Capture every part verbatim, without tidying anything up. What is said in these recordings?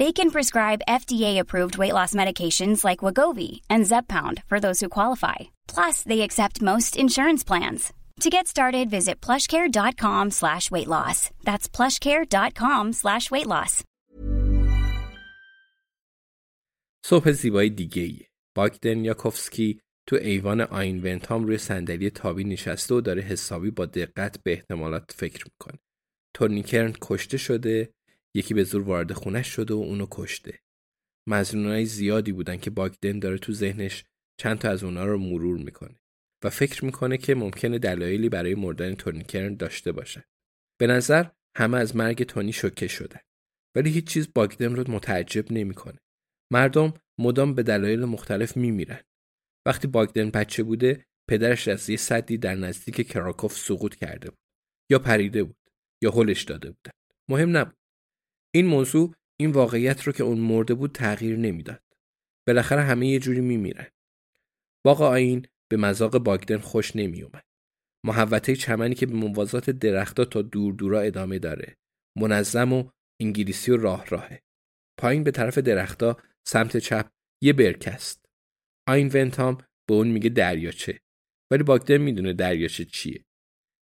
They can prescribe F D A-approved weight loss medications like Wegovy and Zepbound for those who qualify. Plus, they accept most insurance plans. To get started, visit plushcare.com slash weight loss. That's plushcare.com slash weight loss. صبح زیبای دیگه‌ای. باگدن یاکوفسکی تو ایوان آیوان وینتام روی صندلی تابی نشسته و داره حسابی با دقت به احتمالات فکر میکنه. تونی کرن کشته شده، یکی به زور وارد خونش شده و اونو کشته. مظنونای زیادی بودن که باگدن داره تو ذهنش چند تا از اونها رو مرور میکنه و فکر میکنه که ممکنه دلایلی برای مردن تونی کرن داشته باشه. به نظر همه از مرگ تونی شوکه شدن، ولی هیچ چیز باگدن رو متعجب نمیکنه. مردم مدام به دلایل مختلف میمیرن. وقتی باگدن بچه بوده، پدرش از یه سدی در نزدیک کراکوف سقوط کرده بود، یا پریده بود، یا هلش داده بودن. مهم نبود. این موضوع این واقعیت رو که اون مرده بود تغییر نمیداد. بالاخره همه یه جوری میمیرن. باغ آیین به مذاق باگدن خوش نمیومد. محوطه چمنی که به موازات درخت‌ها تا دور دورا ادامه داره، منظم و انگلیسی و راه راهه. پایین به طرف درخت‌ها سمت چپ یه برکست. آین ونتام به اون میگه دریاچه، ولی باگدن میدونه دریاچه چیه.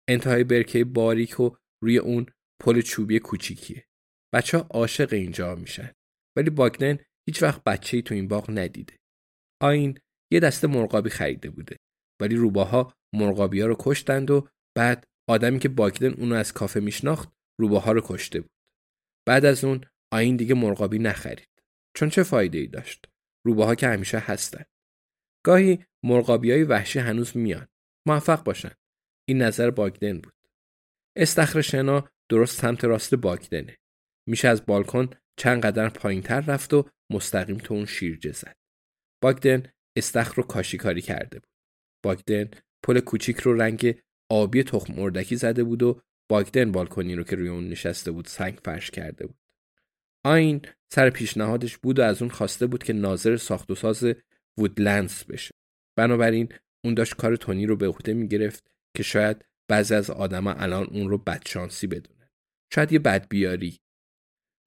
انتهای برکه باریک و روی اون پل چوبی کوچیکیه. بچه ها عاشق اینجا میشن، ولی باگدن هیچ وقت بچه‌ای تو این باغ ندیده. آین یه دسته مرغابی خریده بوده، ولی روباها مرغابی‌ها رو کشتند و بعد آدمی که باگدن اونو از کافه میشناخت روباها رو کشته بود. بعد از اون آین دیگه مرغابی نخرید، چون چه فایده‌ای داشت؟ روباها که همیشه هستن. گاهی مرغابی‌های وحشی هنوز میان. موفق باشن. این نظر باگدن بود. استخر شنا درست سمت راست باگدنه. میشه از بالکن چند قدم پایین‌تر رفت و مستقیم تو اون شیرجه زد. باگدن استخر رو کاشی‌کاری کرده بود. باگدن پل کوچیک رو رنگ آبی تخم اردکی زده بود و باگدن بالکنی رو که روی اون نشسته بود سنگ فرش کرده بود. آین سر پیشنهادش بود و از اون خواسته بود که ناظر ساخت و ساز وودلندز بشه. بنابراین اون داشت کار تونی رو به عهده میگرفت که شاید بعضی از آدما الان اون رو بدشانسی بدونن. شاید یه بدبیاری.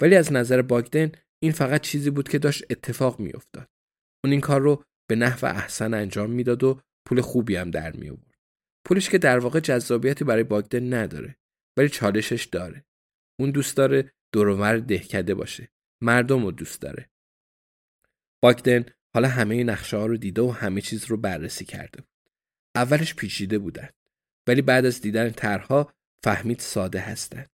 ولی از نظر باگدن این فقط چیزی بود که داشت اتفاق میافتاد. اون این کار رو به نحو احسن انجام میداد و پول خوبی هم در می آورد. پولش که در واقع جذابیتی برای باگدن نداره، ولی چالشش داره. اون دوست داره دور و بر دهکده باشه. مردم رو دوست داره. باگدن حالا همه نقشه ها رو دیده و همه چیز رو بررسی کرده بود. اولش پیچیده بودند، ولی بعد از دیدن طرح‌ها فهمید ساده هستند.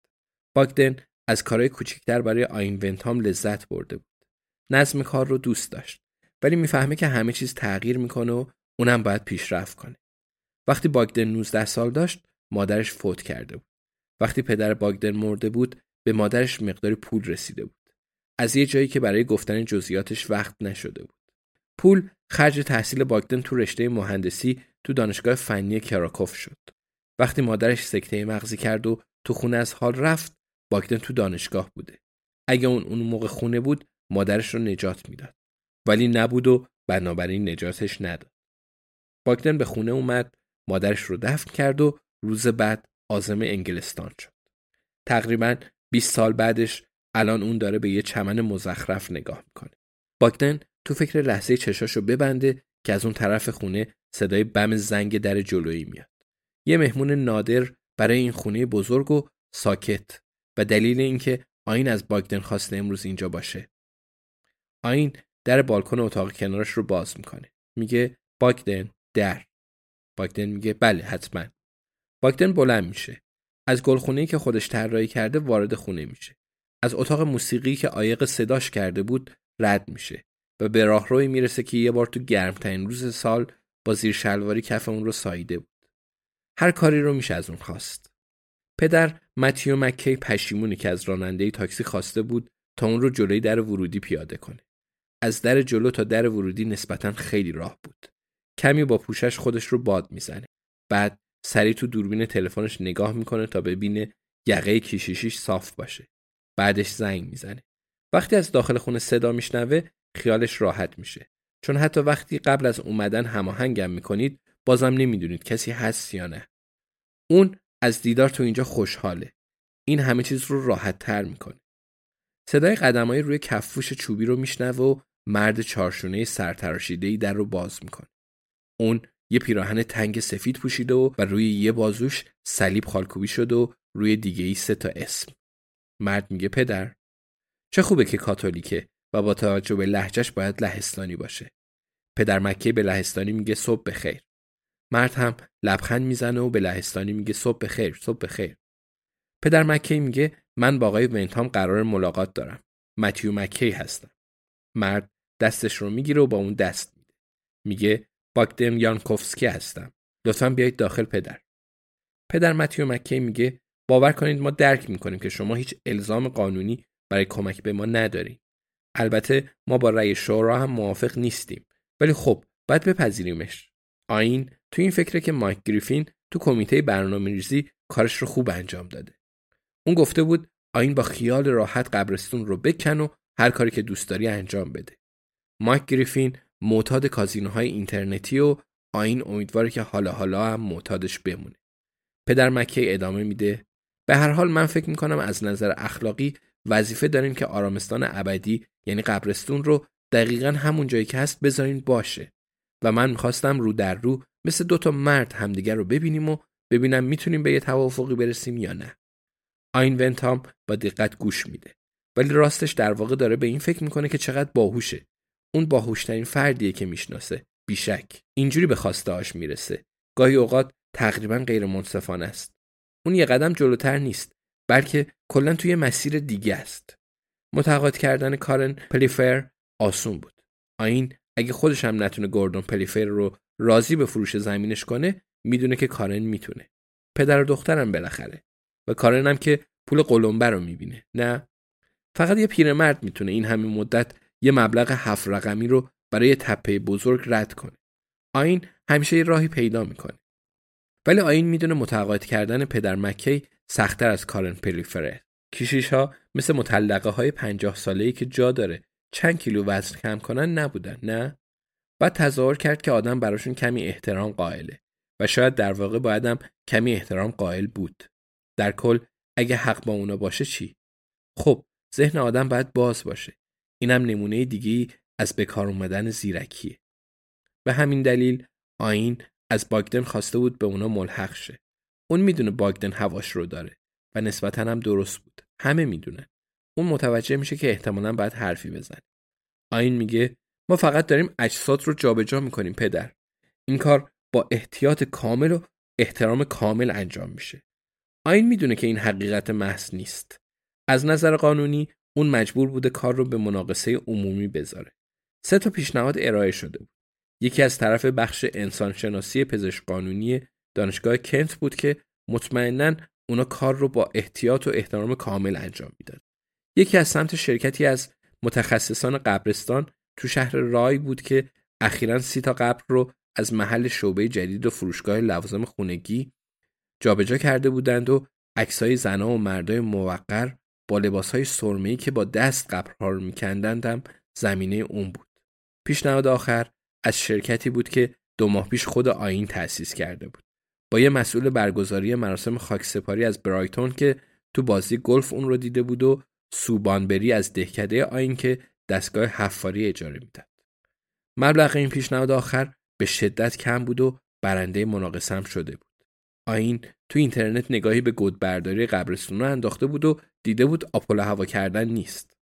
باگدن از کارهای کوچکتر برای آیوان وینتام لذت برده بود. نظم کار رو دوست داشت، ولی میفهمه که همه چیز تغییر میکنه و اونم باید پیشرفت کنه. وقتی باگدن نوزده سال داشت، مادرش فوت کرده بود. وقتی پدر باگدن مرده بود، به مادرش مقداری پول رسیده بود. از یه جایی که برای گفتن جزئیاتش وقت نشده بود. پول خرج تحصیل باگدن تو رشته مهندسی تو دانشگاه فنی کراکوف شد. وقتی مادرش سکته مغزی کرد و تو خونه از حال رفت، باگدن تو دانشگاه بوده. اگه اون اون موقع خونه بود، مادرش رو نجات میداد. ولی نبود و بنابراین نجاتش نداد. باگدن به خونه اومد، مادرش رو دفن کرد و روز بعد عازم انگلستان شد. تقریباً بیست سال بعدش الان اون داره به یه چمن مزخرف نگاه میکنه. باگدن تو فکر لحظه چشاشو ببنده که از اون طرف خونه صدای بم زنگ در جلویی میاد. یه مهمون نادر برای این خونه بزرگ و ساکت و دلیل اینکه آیین از باگدن خواسته امروز اینجا باشه. آیین در بالکن اتاق کنارش رو باز میکنه. میگه باگدن در. باگدن میگه بله حتما. باگدن بلند میشه. از گلخونه‌ای که خودش طراحی کرده وارد خونه میشه. از اتاق موسیقی که عایق صداش کرده بود رد میشه و به راهروی میرسه که یه بار تو گرمترین روز سال با زیر شلواری کف اون رو ساییده بود. هر کاری رو میشه از اون خواست. پدر متیو مکی پشیمونی که از راننده تاکسی خواسته بود تا اون رو جلوی در ورودی پیاده کنه. از در جلو تا در ورودی نسبتاً خیلی راه بود. کمی با پوشش خودش رو باد میزنه. بعد سری تو دوربین تلفنش نگاه میکنه تا ببینه یقه کیشیشیش صاف باشه. بعدش زنگ میزنه. وقتی از داخل خونه صدا میشنوه خیالش راحت میشه. چون حتی وقتی قبل از اومدن هماهنگم میکنید بازم نمیدونید کسی هست یا نه. اون از دیدار تو اینجا خوشحاله. این همه چیز رو راحت تر میکنه. صدای قدمای روی کفوش چوبی رو میشنوه و مرد چارشونه سرتراشیده‌ای در رو باز میکنه. اون یه پیراهن تنگ سفید پوشیده و بر روی یه بازوش صلیب خالکوبی شد و روی دیگه‌ای سه تا اسم. مرد میگه پدر چه خوبه که کاتولیکه و با توجه به لهجهش باید لهستانی باشه. پدر مکه به لهستانی میگه صبح بخیر. مرد هم لبخند میزنه و به لهستانی میگه صبح بخیر، صبح بخیر. پدر مکه میگه من با آقای وینتام قرار ملاقات دارم. متیو مکی هستم. مرد دستش رو میگیره و با اون دست میده. میگه باگدن یانکوفسکی هستم. لطفاً بیایید داخل پدر. پدر متیو مکی میگه باور کنید ما درک میکنیم که شما هیچ الزام قانونی برای کمک به ما ندارید. البته ما با رأی شورا هم موافق نیستیم. ولی خب باید بپذیریمش. آیین تو این فکره که مایک گریفین تو کمیته برنامه‌ریزی کارش رو خوب انجام داده. اون گفته بود آیین با خیال راحت قبرستون رو بکن و هر کاری که دوست داری انجام بده. مایک گریفین معتاد کازینوهای اینترنتی و آیین امیدواره که حالا حالا هم معتادش بمونه. پدر مکی ادامه میده به هر حال من فکر میکنم از نظر اخلاقی وظیفه داریم که آرامستان ابدی یعنی قبرستون رو دقیقاً همون جایی که هست بذارین باشه و من میخواستم رو در رو مثل دوتا مرد همدیگر رو ببینیم و ببینم میتونیم به یه توافقی برسیم یا نه. آیین ونتام با دقت گوش میده ولی راستش در واقع داره به این فکر میکنه که چقدر باهوشه. اون باهوشترین فردیه که میشناسه. بیشک اینجوری به خواسته‌هاش میرسه. گاهی اوقات تقریباً غیر منصفانه است. اون یه قدم جلوتر نیست بلکه کلاً توی مسیر دیگه است. متقاعد کردن کارن پلیفر آسون بود. آیین اگه خودش هم نتونه گوردون پلیفر رو راضی به فروش زمینش کنه میدونه که کارن میتونه. پدر و دخترم بالاخره و کارن هم که پول قلمبه رو میبینه. نه فقط یه پیرمرد میتونه این همه مدت یه مبلغ هفت رقمی رو برای تپه بزرگ رد کنه. آیین همیشه یه راهی پیدا میکنه. ولی آیین میدونه متقاعد کردن پدر مکی سخت‌تر از کارن پلیفره. کشیش‌ها مثل مطلقه های پنجاه ساله‌ای که جا داره چند کیلو وزن کم کنن نبودن. نه بعد تظاهر کرد که آدم براشون کمی احترام قائله و شاید در واقع بایدم کمی احترام قائل بود. در کل اگه حق با اونا باشه چی؟ خب ذهن آدم باید باز باشه. اینم نمونه دیگه‌ای از بکار اومدن زیرکیه. به همین دلیل آیین از باگدن خواسته بود به اونا ملحق شه. اون میدونه باگدن هواش رو داره و نسبتاً هم درست بود. همه میدونن. اون متوجه میشه که احتمالاً باید حرفی بزنه. آیین میگه ما فقط داریم اجساد رو جابجا میکنیم پدر. این کار با احتیاط کامل و احترام کامل انجام میشه. آیین میدونه که این حقیقت محض نیست. از نظر قانونی اون مجبور بوده کار رو به مناقصه عمومی بذاره. سه تا پیشنهاد ارائه شده بود. یکی از طرف بخش انسانشناسی پزشک قانونی دانشگاه کنت بود که مطمئناً اونا کار رو با احتیاط و احترام کامل انجام میداد. یکی از سمت شرکتی از متخصصان قبرستان تو شهر رای بود که اخیراً سی تا قبر رو از محل شعبه جدید و فروشگاه لوازم خانگی جابجا کرده بودند و عکسای زن‌ها و مردای موقر با لباس‌های سرمه‌ای که با دست قبرها رو می‌کندند هم زمینه اون بود. پیشنهاد آخر از شرکتی بود که دو ماه پیش خود آیین تأسیس کرده بود. با یه مسئول برگزاری مراسم خاکسپاری از برایتون که تو بازی گلف اون رو دیده بود و سوبانبری از دهکده آین که دستگاه حفاری اجاره میداد. مبلغ این پیشنهاد آخر به شدت کم بود و برنده مناقصه هم شده بود. آین تو اینترنت نگاهی به گودبرداری قبرستون رو انداخته بود و دیده بود آپولو هوا کردن نیست.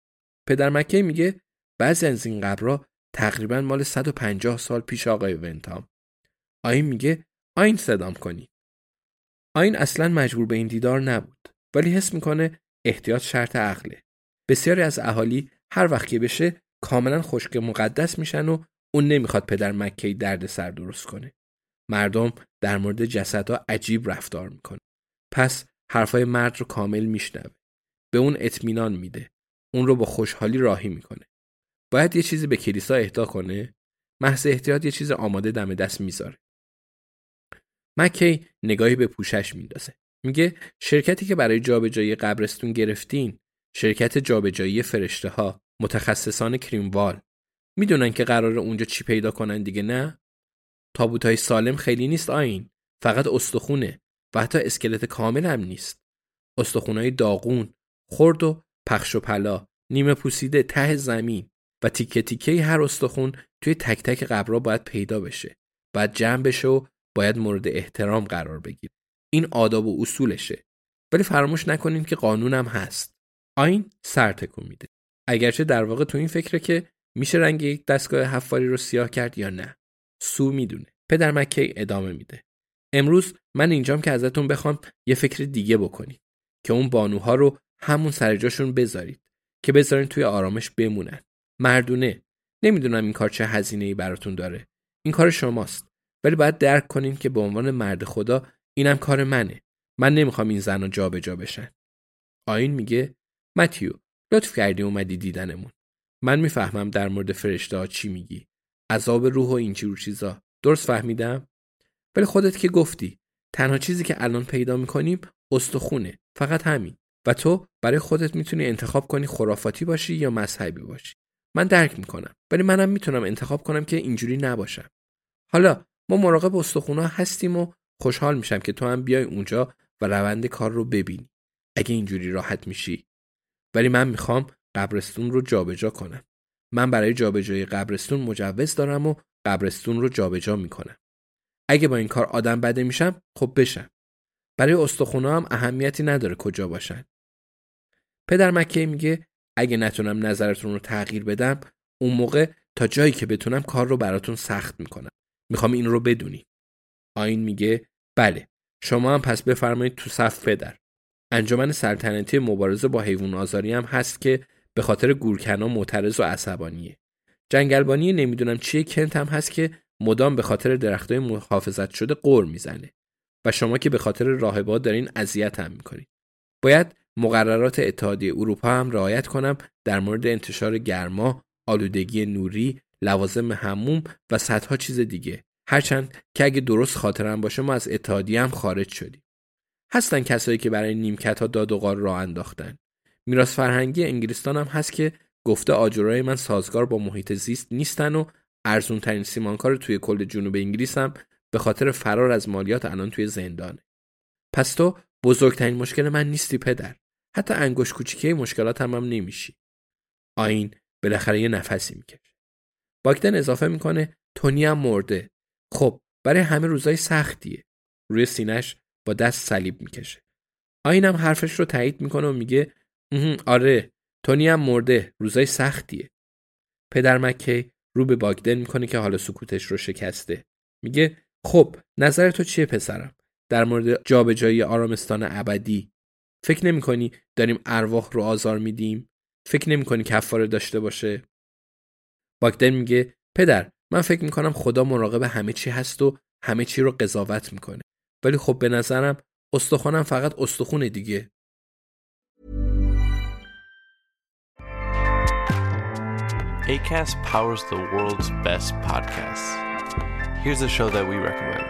پدر مکه میگه بعضی از این قبرها تقریبا مال صد و پنجاه سال پیش آقای وینتام. آین میگه آین صدام کنی. آین اصلا مجبور به این دیدار نبود، ولی حس میکنه احتیاط شرط عقله. بسیاری از اهالی هر وقت که بشه کاملا خشک مقدس میشن و اون نمیخواد پدر مکه‌ای درد سر درست کنه. مردم در مورد جسدها عجیب رفتار میکنه. پس حرفای مرد رو کامل میشنوه. به اون اطمینان میده. اون رو با خوشحالی راهی میکنه. باید یه چیزی به کلیسا اهدا کنه. محض احتیاط یه چیز آماده دم دست میذاره. مکی نگاهی به پوشش میندازه. میگه شرکتی که برای جابجایی قبرستون گرفتین، شرکت جابجایی فرشته ها، متخصصان کریموال، میدونن که قراره اونجا چی پیدا کنن دیگه نه؟ تابوتای سالم خیلی نیست آین، فقط استخونه و حتی اسکلت کامل هم نیست. استخونای داغون، خرد و پخش و پلا، نیمه پوسیده ته زمین و تیکه تیکه هر استخون توی تک تک قبرها باید پیدا بشه. باید جمع بشه و باید مورد احترام قرار بگیره. این آداب و اصولشه. ولی فراموش نکنین که قانونم هست. آین سر تکون میده. اگرچه در واقع تو این فکره که میشه رنگ یک دستگاه حفاری رو سیاه کرد یا نه. سو میدونه. پدر مکی ادامه میده. امروز من اینجام که ازتون بخوام یه فکر دیگه بکنید که اون بانوها رو همون سر جاشون بذارید که بذارین توی آرامش بمونن. مردونه. نمیدونم این کار چه هزینه‌ای براتون داره. این کار شماست. ولی باید درک کنین که به عنوان مرد خدا اینم کار منه. من نمیخوام این زنا جابجا بشن. آین میگه متیو لطف کردی اومدی دیدنمون. من میفهمم در مورد فرشته ها چی میگی. عذاب روح و این جور چیزا. درست فهمیدم؟ ولی خودت که گفتی تنها چیزی که الان پیدا میکنیم استخونه، فقط همین. و تو برای خودت میتونی انتخاب کنی خرافاتی باشی یا مذهبی باشی. من درک میکنم، ولی منم میتونم انتخاب کنم که اینجوری نباشم. حالا ما مراقب استخونا هستیم و خوشحال میشم که تو هم بیای اونجا و روند کار رو ببینی. اگه اینجوری راحت میشی. ولی من میخوام قبرستون رو جابجا کنم. من برای جابجایی قبرستون مجوز دارم و قبرستون رو جابجا میکنم. اگه با این کار آدم بده میشم، خب بشم. برای استخونا هم اهمیتی نداره کجا باشن. پدر مکه میگه اگه نتونم نظرتون رو تغییر بدم، اون موقع تا جایی که بتونم کار رو براتون سخت میکنم. میخوام این رو بدونی. آین میگه بله، شما هم پس بفرمایید تو صف پدر. انجمن سلطنتی مبارزه با حیوان آزاری هم هست که به خاطر گورکنا معترض و عصبانیه. جنگلبانی نمیدونم چیه کنت هم هست که مدام به خاطر درختای محافظت شده قُر میزنه و شما که به خاطر راهبا دارین اذیت هم میکنید. باید مقررات اتحادیه اروپا هم رعایت کنم در مورد انتشار گرما، آلودگی نوری، لوازم حموم و صدها چیز دیگه. هرچند که اگه درست خاطرم باشه ما از اتحادیه هم خارج شدیم. هستن کسایی که برای نیمکت‌ها داد و غار راه انداختن. میراث فرهنگی انگلستان هم هست که گفته آجرای من سازگار با محیط زیست نیستن و ارزون ترین سیمانکار توی کل جنوب انگلیس هم به خاطر فرار از مالیات الان توی زندانه. پس تو بزرگترین مشکل من نیستی پدر. حتی انگوش کوچیکه مشکلاتم هم نمیشی. آین بالاخره یه نفسی میکشه. باگدن اضافه میکنه تونی هم مرده. خب برای همه روزای سختیه. روی سینش با دست صلیب میکشه. آین هم حرفش رو تایید میکنه و میگه آره تونی هم مرده، روزای سختیه. پدر مکی رو به باگدن میکنه که حالا سکوتش رو شکسته. میگه خب نظر تو چیه پسرم در مورد جابجایی آرامستان ابدی؟ فکر نمیکنی داریم ارواح رو آزار میدیم؟ فکر نمیکنی کفاره داشته باشه؟ باگدن میگه پدر من فکر میکنم خدا مراقب همه چی هست و همه چی رو قضاوت میکنه. ولی خب به نظرم استخونم فقط استخونه دیگه. Acast powers the world's best podcasts. Here's a show that we recommend.